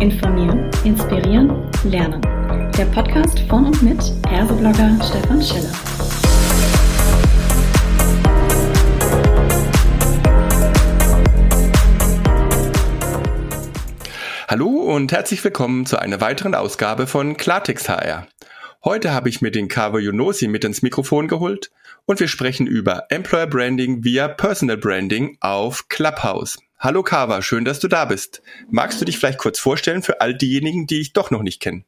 Informieren, inspirieren, lernen. Der Podcast von und mit Erso-Blogger Stefan Scheller. Hallo und herzlich willkommen zu einer weiteren Ausgabe von Klartext HR. Heute habe ich mir den Kaveh Jenosi mit ins Mikrofon geholt und wir sprechen über Employer Branding via Personal Branding auf Clubhouse. Hallo Kaveh, schön, dass du da bist. Magst du dich vielleicht kurz vorstellen für all diejenigen, die ich doch noch nicht kenne?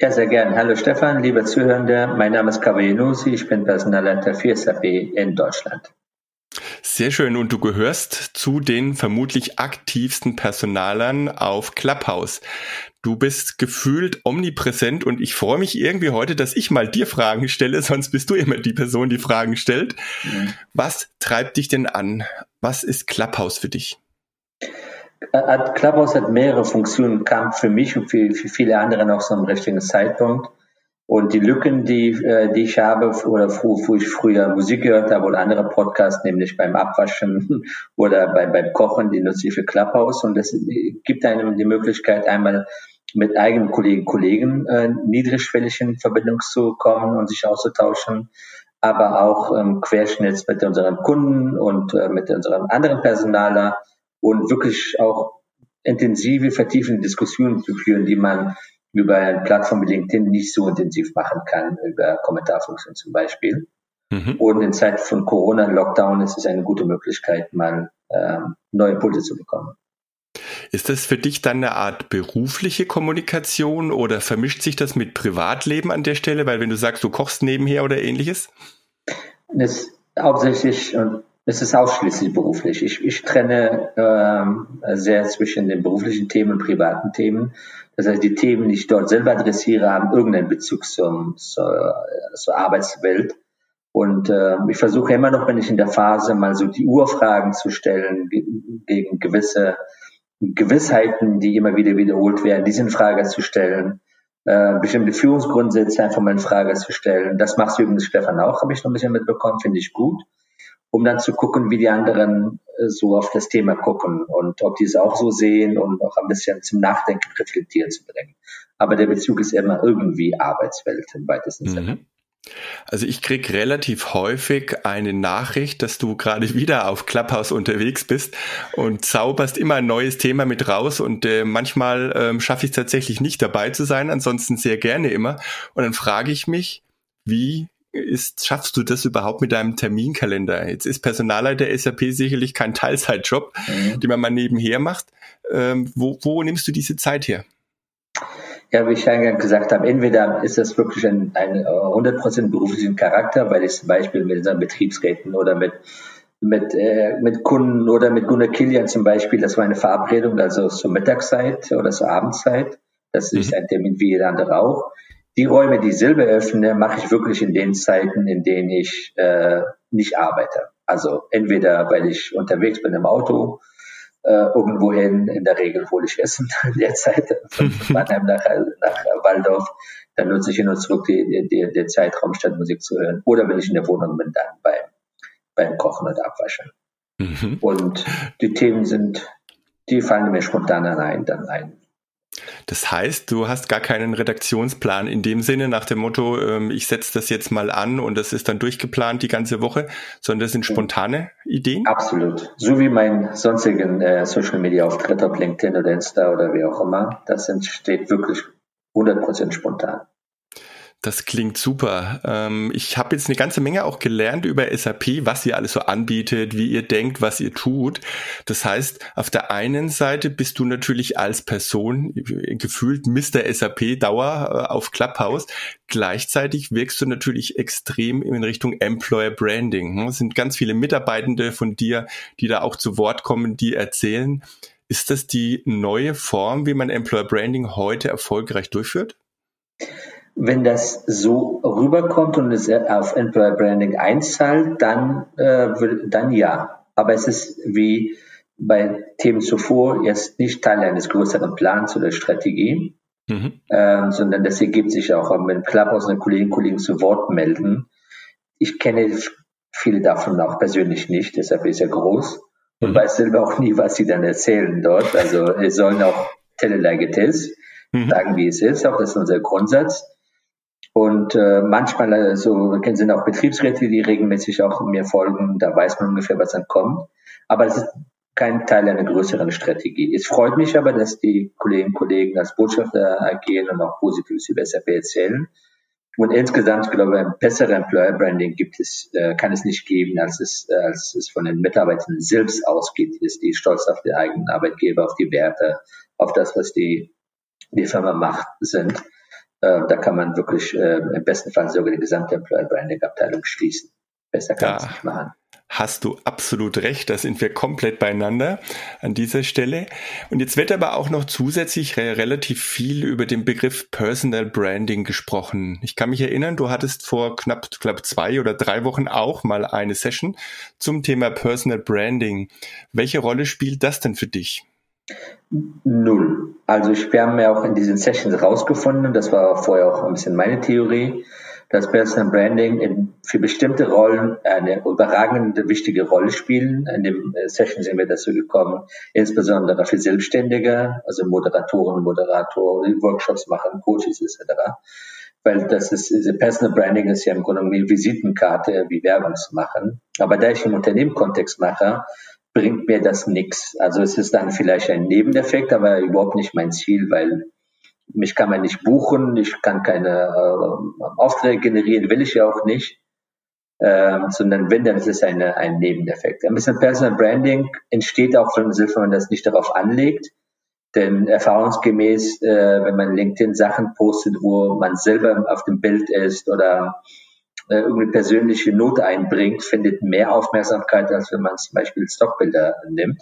Ja, sehr gern. Hallo Stefan, liebe Zuhörende. Mein Name ist Kaveh Jenosi, ich bin Personalleiter für SAP in Deutschland. Sehr schön. Und du gehörst zu den vermutlich aktivsten Personalern auf Clubhouse. Du bist gefühlt omnipräsent und ich freue mich irgendwie heute, dass ich mal dir Fragen stelle, sonst bist du immer die Person, die Fragen stellt. Mhm. Was treibt dich denn an? Was ist Clubhouse für dich? Clubhouse hat mehrere Funktionen, kam für mich und für viele andere noch so einen richtigen Zeitpunkt. Und die Lücken, die ich habe, oder wo ich früher Musik gehört habe oder andere Podcasts, nämlich beim Abwaschen oder beim Kochen, die nutze ich für Clubhouse. Und das gibt einem die Möglichkeit, einmal mit eigenen Kollegen niedrigschwellig in Verbindung zu kommen und sich auszutauschen, aber auch querschnitts mit unseren Kunden und mit unseren anderen Personaler und wirklich auch intensive, vertiefende Diskussionen zu führen, die man über eine Plattform wie LinkedIn nicht so intensiv machen kann, über Kommentarfunktion zum Beispiel. Mhm. Und in Zeiten von Corona und Lockdown ist es eine gute Möglichkeit, mal neue Impulse zu bekommen. Ist das für dich dann eine Art berufliche Kommunikation oder vermischt sich das mit Privatleben an der Stelle? Weil wenn du sagst, du kochst nebenher oder ähnliches? Es ist ausschließlich beruflich. Ich trenne sehr zwischen den beruflichen Themen und privaten Themen. Das heißt, die Themen, die ich dort selber adressiere, haben irgendeinen Bezug zur Arbeitswelt. Und ich versuche immer noch, wenn ich in der Phase mal so die Urfragen zu stellen gegen gewisse Gewissheiten, die immer wieder wiederholt werden, diese in Frage zu stellen, bestimmte Führungsgrundsätze einfach mal in Frage zu stellen. Das machst du übrigens, Stefan, auch, habe ich noch ein bisschen mitbekommen, finde ich gut. Um dann zu gucken, wie die anderen so auf das Thema gucken und ob die es auch so sehen und auch ein bisschen zum Nachdenken, Reflektieren zu bringen. Aber der Bezug ist immer irgendwie Arbeitswelt im weitesten Sinne. Also ich kriege relativ häufig eine Nachricht, dass du gerade wieder auf Clubhouse unterwegs bist und zauberst immer ein neues Thema mit raus und manchmal schaffe ich es tatsächlich nicht dabei zu sein, ansonsten sehr gerne immer. Und dann frage ich mich, schaffst du das überhaupt mit deinem Terminkalender? Jetzt ist Personalleiter SAP sicherlich kein Teilzeitjob, den man mal nebenher macht. Wo nimmst du diese Zeit her? Ja, wie ich eingangs gesagt habe, entweder ist das wirklich ein 100% beruflichen Charakter, weil ich zum Beispiel mit unseren Betriebsräten oder mit Kunden oder mit Gunnar Kilian zum Beispiel, das war eine Verabredung, also zur Mittagszeit oder zur Abendzeit. Das ist ein Termin wie jeder andere auch. Die Räume, die ich selber öffne, mache ich wirklich in den Zeiten, in denen ich nicht arbeite. Also entweder, weil ich unterwegs bin im Auto, irgendwohin, in der Regel hole ich Essen in der Zeit, von Mannheim nach Walldorf, dann nutze ich hin und zurück den Zeitraum, statt Musik zu hören. Oder wenn ich in der Wohnung bin, dann beim Kochen und Abwaschen. Mhm. Und die Themen die fallen mir spontan ein. Das heißt, du hast gar keinen Redaktionsplan in dem Sinne nach dem Motto, ich setze das jetzt mal an und das ist dann durchgeplant die ganze Woche, sondern das sind spontane Ideen? Absolut. So wie mein sonstigen Social-Media-Auftritt auf LinkedIn oder Insta oder wie auch immer, das entsteht wirklich 100% spontan. Das klingt super. Ich habe jetzt eine ganze Menge auch gelernt über SAP, was ihr alles so anbietet, wie ihr denkt, was ihr tut. Das heißt, auf der einen Seite bist du natürlich als Person gefühlt Mr. SAP Dauer auf Clubhouse. Gleichzeitig wirkst du natürlich extrem in Richtung Employer Branding. Es sind ganz viele Mitarbeitende von dir, die da auch zu Wort kommen, die erzählen. Ist das die neue Form, wie man Employer Branding heute erfolgreich durchführt? Wenn das so rüberkommt und es auf Employer Branding einzahlt, dann ja. Aber es ist wie bei Themen zuvor jetzt nicht Teil eines größeren Plans oder Strategie, sondern das ergibt sich auch, wenn Clubhouse und Kollegen zu Wort melden. Ich kenne viele davon auch persönlich nicht, deshalb ist er groß und weiß selber auch nie, was sie dann erzählen dort. Also es sollen auch tell it like it is, sagen, wie es ist, auch das ist unser Grundsatz. Und manchmal, also sind auch Betriebsräte, die regelmäßig auch mir folgen, da weiß man ungefähr, was dann kommt. Aber es ist kein Teil einer größeren Strategie. Es freut mich aber, dass die Kolleginnen und Kollegen als Botschafter agieren und auch Positives über SAP erzählen. Und insgesamt, ich glaube, ein besseres Employer-Branding gibt es, kann es nicht geben, als es von den Mitarbeitern selbst ausgeht, ist die stolz auf den eigenen Arbeitgeber, auf die Werte, auf das, was die Firma macht, sind. Da kann man wirklich im besten Fall sogar die gesamte Employer-Branding-Abteilung schließen. Besser kann man es nicht machen. Hast du absolut recht, da sind wir komplett beieinander an dieser Stelle. Und jetzt wird aber auch noch zusätzlich relativ viel über den Begriff Personal Branding gesprochen. Ich kann mich erinnern, du hattest vor knapp 2 oder 3 Wochen auch mal eine Session zum Thema Personal Branding. Welche Rolle spielt das denn für dich? Null. Also wir haben ja auch in diesen Sessions rausgefunden, das war vorher auch ein bisschen meine Theorie, dass Personal Branding für bestimmte Rollen eine überragende, wichtige Rolle spielen. In den Sessions sind wir dazu gekommen, insbesondere für Selbstständige, also Moderatoren, Moderatoren, Workshops machen, Coaches etc. Weil Personal Branding ist ja im Grunde eine Visitenkarte, wie Werbung zu machen. Aber da ich im Unternehmenskontext mache, bringt mir das nichts. Also es ist dann vielleicht ein Nebeneffekt, aber überhaupt nicht mein Ziel, weil mich kann man nicht buchen, ich kann keine Aufträge generieren, will ich ja auch nicht, sondern wenn, dann ist es ein Nebeneffekt. Ein bisschen Personal Branding entsteht auch von Sinn, wenn man das nicht darauf anlegt, denn erfahrungsgemäß, wenn man LinkedIn Sachen postet, wo man selber auf dem Bild ist oder irgendeine persönliche Not einbringt, findet mehr Aufmerksamkeit, als wenn man zum Beispiel Stockbilder nimmt.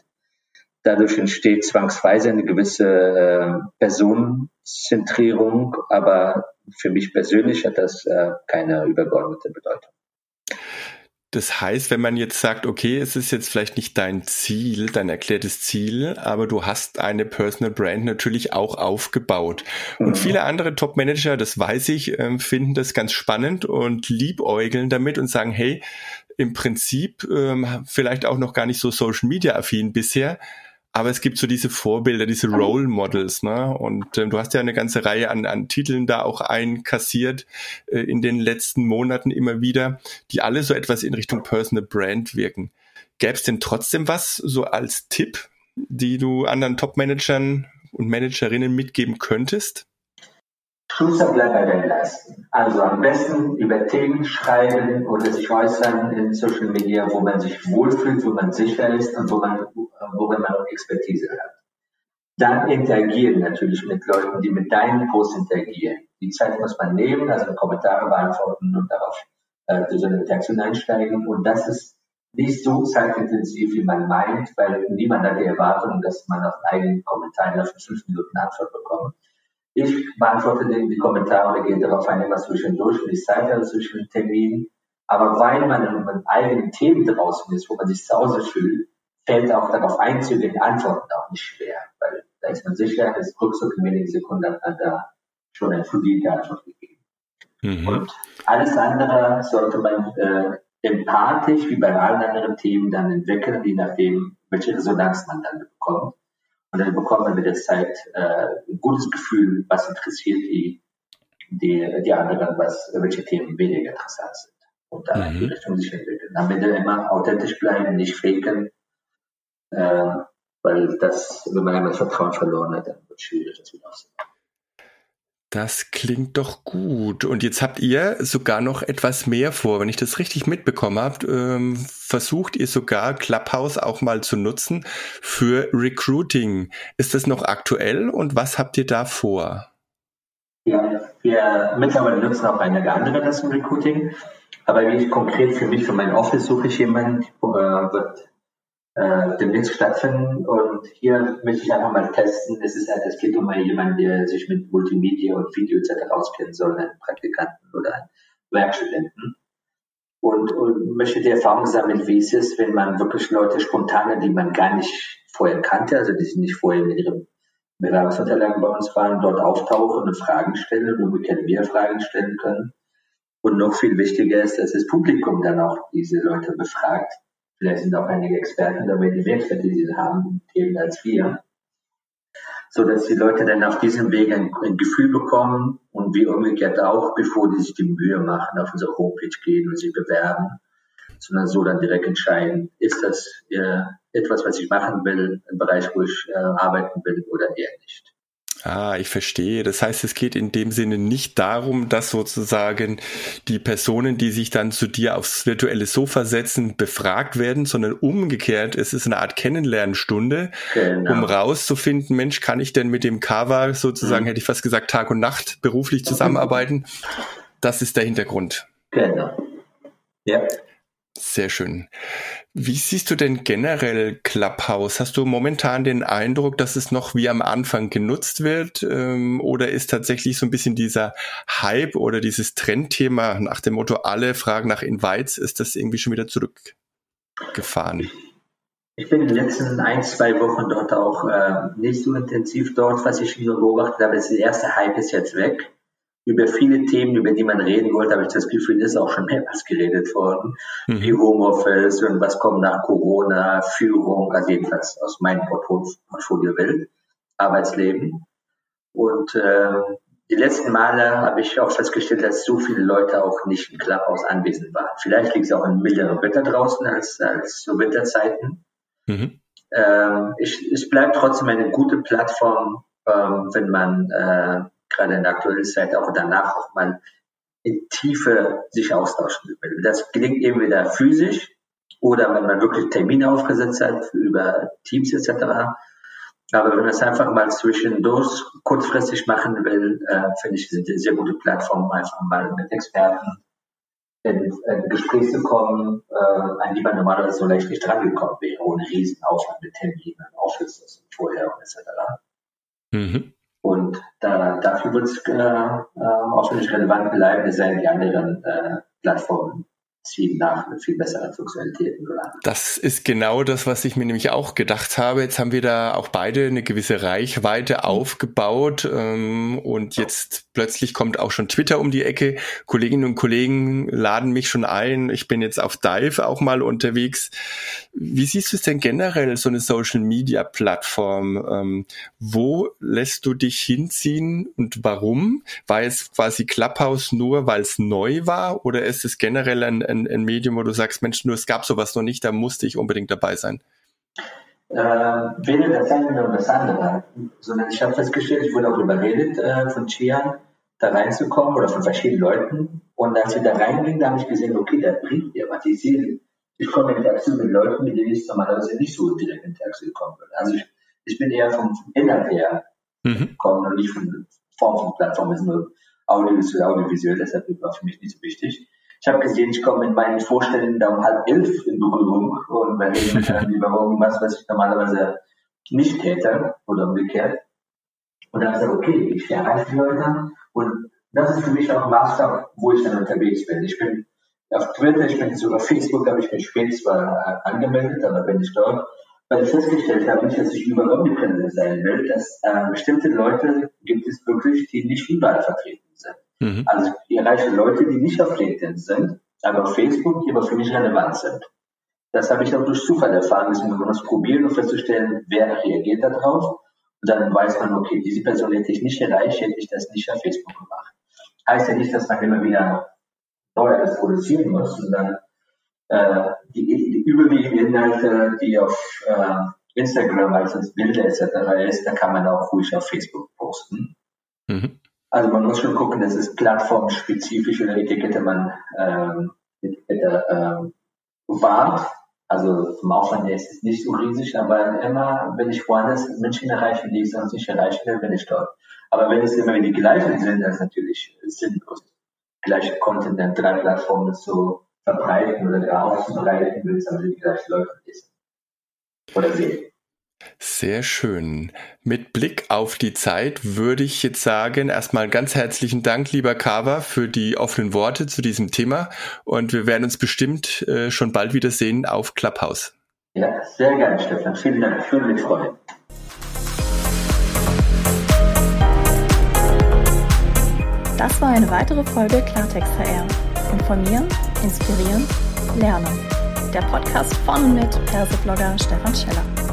Dadurch entsteht zwangsweise eine gewisse Personenzentrierung, aber für mich persönlich hat das keine übergeordnete Bedeutung. Das heißt, wenn man jetzt sagt, okay, es ist jetzt vielleicht nicht dein Ziel, dein erklärtes Ziel, aber du hast eine Personal Brand natürlich auch aufgebaut. Und viele andere Top-Manager, das weiß ich, finden das ganz spannend und liebäugeln damit und sagen, hey, im Prinzip vielleicht auch noch gar nicht so Social-Media-affin bisher, aber es gibt so diese Vorbilder, diese Role Models, ne? Und du hast ja eine ganze Reihe an Titeln da auch einkassiert in den letzten Monaten immer wieder, die alle so etwas in Richtung Personal Brand wirken. Gäbe es denn trotzdem was so als Tipp, die du anderen Top-Managern und Managerinnen mitgeben könntest? Schuster bleibt bei deinen Leisten. Also am besten über Themen schreiben oder sich äußern in Social Media, wo man sich wohlfühlt, wo man sicher ist und worin man Expertise hat. Dann interagieren natürlich mit Leuten, die mit deinen Posts interagieren. Die Zeit muss man nehmen, also Kommentare beantworten und darauf so eine Interaktion einsteigen. Und das ist nicht so zeitintensiv, wie man meint, weil niemand hat die Erwartung, dass man auf einen Kommentar in 5 Minuten Antwort bekommt. Ich beantworte die Kommentare und gehe darauf ein, was zwischendurch für die Zeit oder zwischen den Terminen. Aber weil man mit eigenen Themen draußen ist, wo man sich zu Hause fühlt, fällt auch darauf einzugehen, Antworten auch nicht schwer. Weil da ist man sicher, dass ruckzuck in wenigen Sekunden hat man da schon eine fundierte Antwort gegeben. Und alles andere sollte man empathisch, wie bei allen anderen Themen, dann entwickeln, je nachdem, welche Resonanz man dann bekommt. Und dann bekommt man mit der Zeit ein gutes Gefühl, was interessiert die anderen, welche Themen weniger interessant sind. Und dann in die Richtung sich entwickeln. Am Ende immer authentisch bleiben, nicht faken, weil das, wenn man einmal Vertrauen verloren hat, dann wird es schwierig, das wieder aufzunehmen. Das klingt doch gut. Und jetzt habt ihr sogar noch etwas mehr vor. Wenn ich das richtig mitbekommen habe, versucht ihr sogar Clubhouse auch mal zu nutzen für Recruiting. Ist das noch aktuell und was habt ihr da vor? Ja, wir mittlerweile nutzen auch einige andere das im Recruiting. Aber wirklich konkret für mich, für mein Office suche ich jemanden, wird demnächst stattfinden und hier möchte ich einfach mal testen, es geht um jemanden, der sich mit Multimedia und Video etc. auskennen soll, einen Praktikanten oder einen Werkstudenten und möchte die Erfahrung sammeln, wie es ist, wenn man wirklich Leute spontane, die man gar nicht vorher kannte, also die sind nicht vorher mit ihren Bewerbungsunterlagen bei uns waren, dort auftauchen und Fragen stellen und umgekehrt wir Fragen stellen können und noch viel wichtiger ist, dass das Publikum dann auch diese Leute befragt. Vielleicht sind auch einige Experten dabei, die mehr Expertise haben, Themen als wir. so dass die Leute dann auf diesem Weg ein Gefühl bekommen und wie umgekehrt auch, bevor die sich die Mühe machen, auf unsere Homepage gehen und sich bewerben, sondern so dann direkt entscheiden, ist das etwas, was ich machen will, ein Bereich, wo ich arbeiten will oder eher nicht. Ah, ich verstehe. Das heißt, es geht in dem Sinne nicht darum, dass sozusagen die Personen, die sich dann zu dir aufs virtuelle Sofa setzen, befragt werden, sondern umgekehrt, es ist eine Art Kennenlernstunde, genau, um rauszufinden, Mensch, kann ich denn mit dem Kaveh sozusagen, hätte ich fast gesagt, Tag und Nacht beruflich zusammenarbeiten? Das ist der Hintergrund. Genau. Ja. Sehr schön. Wie siehst du denn generell Clubhouse? Hast du momentan den Eindruck, dass es noch wie am Anfang genutzt wird? Oder ist tatsächlich so ein bisschen dieser Hype oder dieses Trendthema nach dem Motto, alle fragen nach Invites, ist das irgendwie schon wieder zurückgefahren? Ich bin in den letzten 1-2 Wochen dort auch nicht so intensiv dort, was ich nur beobachtet habe. Der erste Hype ist jetzt weg. Über viele Themen, über die man reden wollte, habe ich das Gefühl, ist auch schon mehrmals geredet worden. Wie Homeoffice und was kommt nach Corona, Führung, also jedenfalls aus meinem Portfolio Welt, Arbeitsleben. Und die letzten Male habe ich auch festgestellt, dass so viele Leute auch nicht im Clubhouse anwesend waren. Vielleicht liegt es auch in milderem Wetter draußen als so Winterzeiten. Es bleibt trotzdem eine gute Plattform, wenn man gerade in der aktuellen Zeit auch danach auch mal in Tiefe sich austauschen will. Das gelingt eben wieder physisch oder wenn man wirklich Termine aufgesetzt hat über Teams etc. Aber wenn man es einfach mal zwischendurch kurzfristig machen will, finde ich, sind eine sehr gute Plattform, einfach mal mit Experten in Gespräch zu kommen, an die man normalerweise so leicht nicht rangekommen wäre, ohne Riesenaufwand mit Terminen, Offices und vorher und etc. Und dafür wird es hoffentlich relevant bleiben, es seien die anderen Plattformen ziehen nach mit viel besseren Funktionalitäten. Oder? Das ist genau das, was ich mir nämlich auch gedacht habe. Jetzt haben wir da auch beide eine gewisse Reichweite aufgebaut und jetzt plötzlich kommt auch schon Twitter um die Ecke. Kolleginnen und Kollegen laden mich schon ein. Ich bin jetzt auf Dive auch mal unterwegs. Wie siehst du es denn generell, so eine Social-Media-Plattform? Wo lässt du dich hinziehen und warum? War jetzt quasi Clubhouse nur, weil es neu war oder ist es generell ein Medium, wo du sagst, Mensch, nur es gab sowas noch nicht, da musste ich unbedingt dabei sein? Weder das eine noch das andere, sondern ich habe festgestellt, ich wurde auch überredet von Chian, da reinzukommen oder von verschiedenen Leuten. Und als ich da reinging, da habe ich gesehen, okay, da bringt mir was. Ich komme in Interaktion mit Leuten, mit denen ich normalerweise nicht so direkt in Interaktion gekommen bin. Also ich bin eher vom Inhalt her gekommen und nicht von Form von Plattformen. Es ist nur audiovisuell, deshalb war für mich nicht so wichtig. Ich habe gesehen, ich komme mit meinen Vorstellungen da um 10:30 in Berührung und wir reden dann über irgendwas, was ich normalerweise nicht hätte oder umgekehrt. Und dann habe ich gesagt, okay, ich erreiche die Leute und das ist für mich auch ein Maßstab, wo ich dann unterwegs bin. Ich bin auf Twitter, ich bin sogar Facebook, habe ich mich spät zwar angemeldet, aber bin ich dort, weil ich festgestellt habe, nicht, dass ich überall omnipräsent sein will, dass bestimmte Leute gibt es wirklich, die nicht überall vertreten sind. Also ich erreiche Leute, die nicht auf LinkedIn sind, aber auf Facebook, die aber für mich relevant sind. Das habe ich auch durch Zufall erfahren, dass man das probieren und festzustellen, wer reagiert da drauf. Und dann weiß man, okay, diese Person hätte ich nicht erreicht, hätte ich das nicht auf Facebook gemacht. Heißt ja nicht, dass man immer wieder Neues produzieren muss, sondern die überwiegenden Inhalte, die auf Instagram als Bilder etc. ist, da kann man auch ruhig auf Facebook posten. Also man muss schon gucken, dass es plattformspezifisch oder Etikette man wahrt. Also vom Aufwand her ist es nicht so riesig, aber immer, wenn ich woanders Menschen erreiche, die ich sonst nicht erreichen will, bin ich dort. Aber wenn es immer die gleichen sind, dann ist es natürlich sinnlos, gleiche Content an 3 Plattformen zu verbreiten oder gar auszubreiten, wenn es aber die gleichen Leute ist oder sehen. Sehr schön. Mit Blick auf die Zeit würde ich jetzt sagen, erstmal ganz herzlichen Dank, lieber Kaveh, für die offenen Worte zu diesem Thema und wir werden uns bestimmt schon bald wiedersehen auf Clubhouse. Ja, sehr gerne, Stefan. Vielen Dank. Ich würde mich freuen. Das war eine weitere Folge Klartext HR. Informieren, inspirieren, lernen. Der Podcast von und mit Perseblogger Stefan Scheller.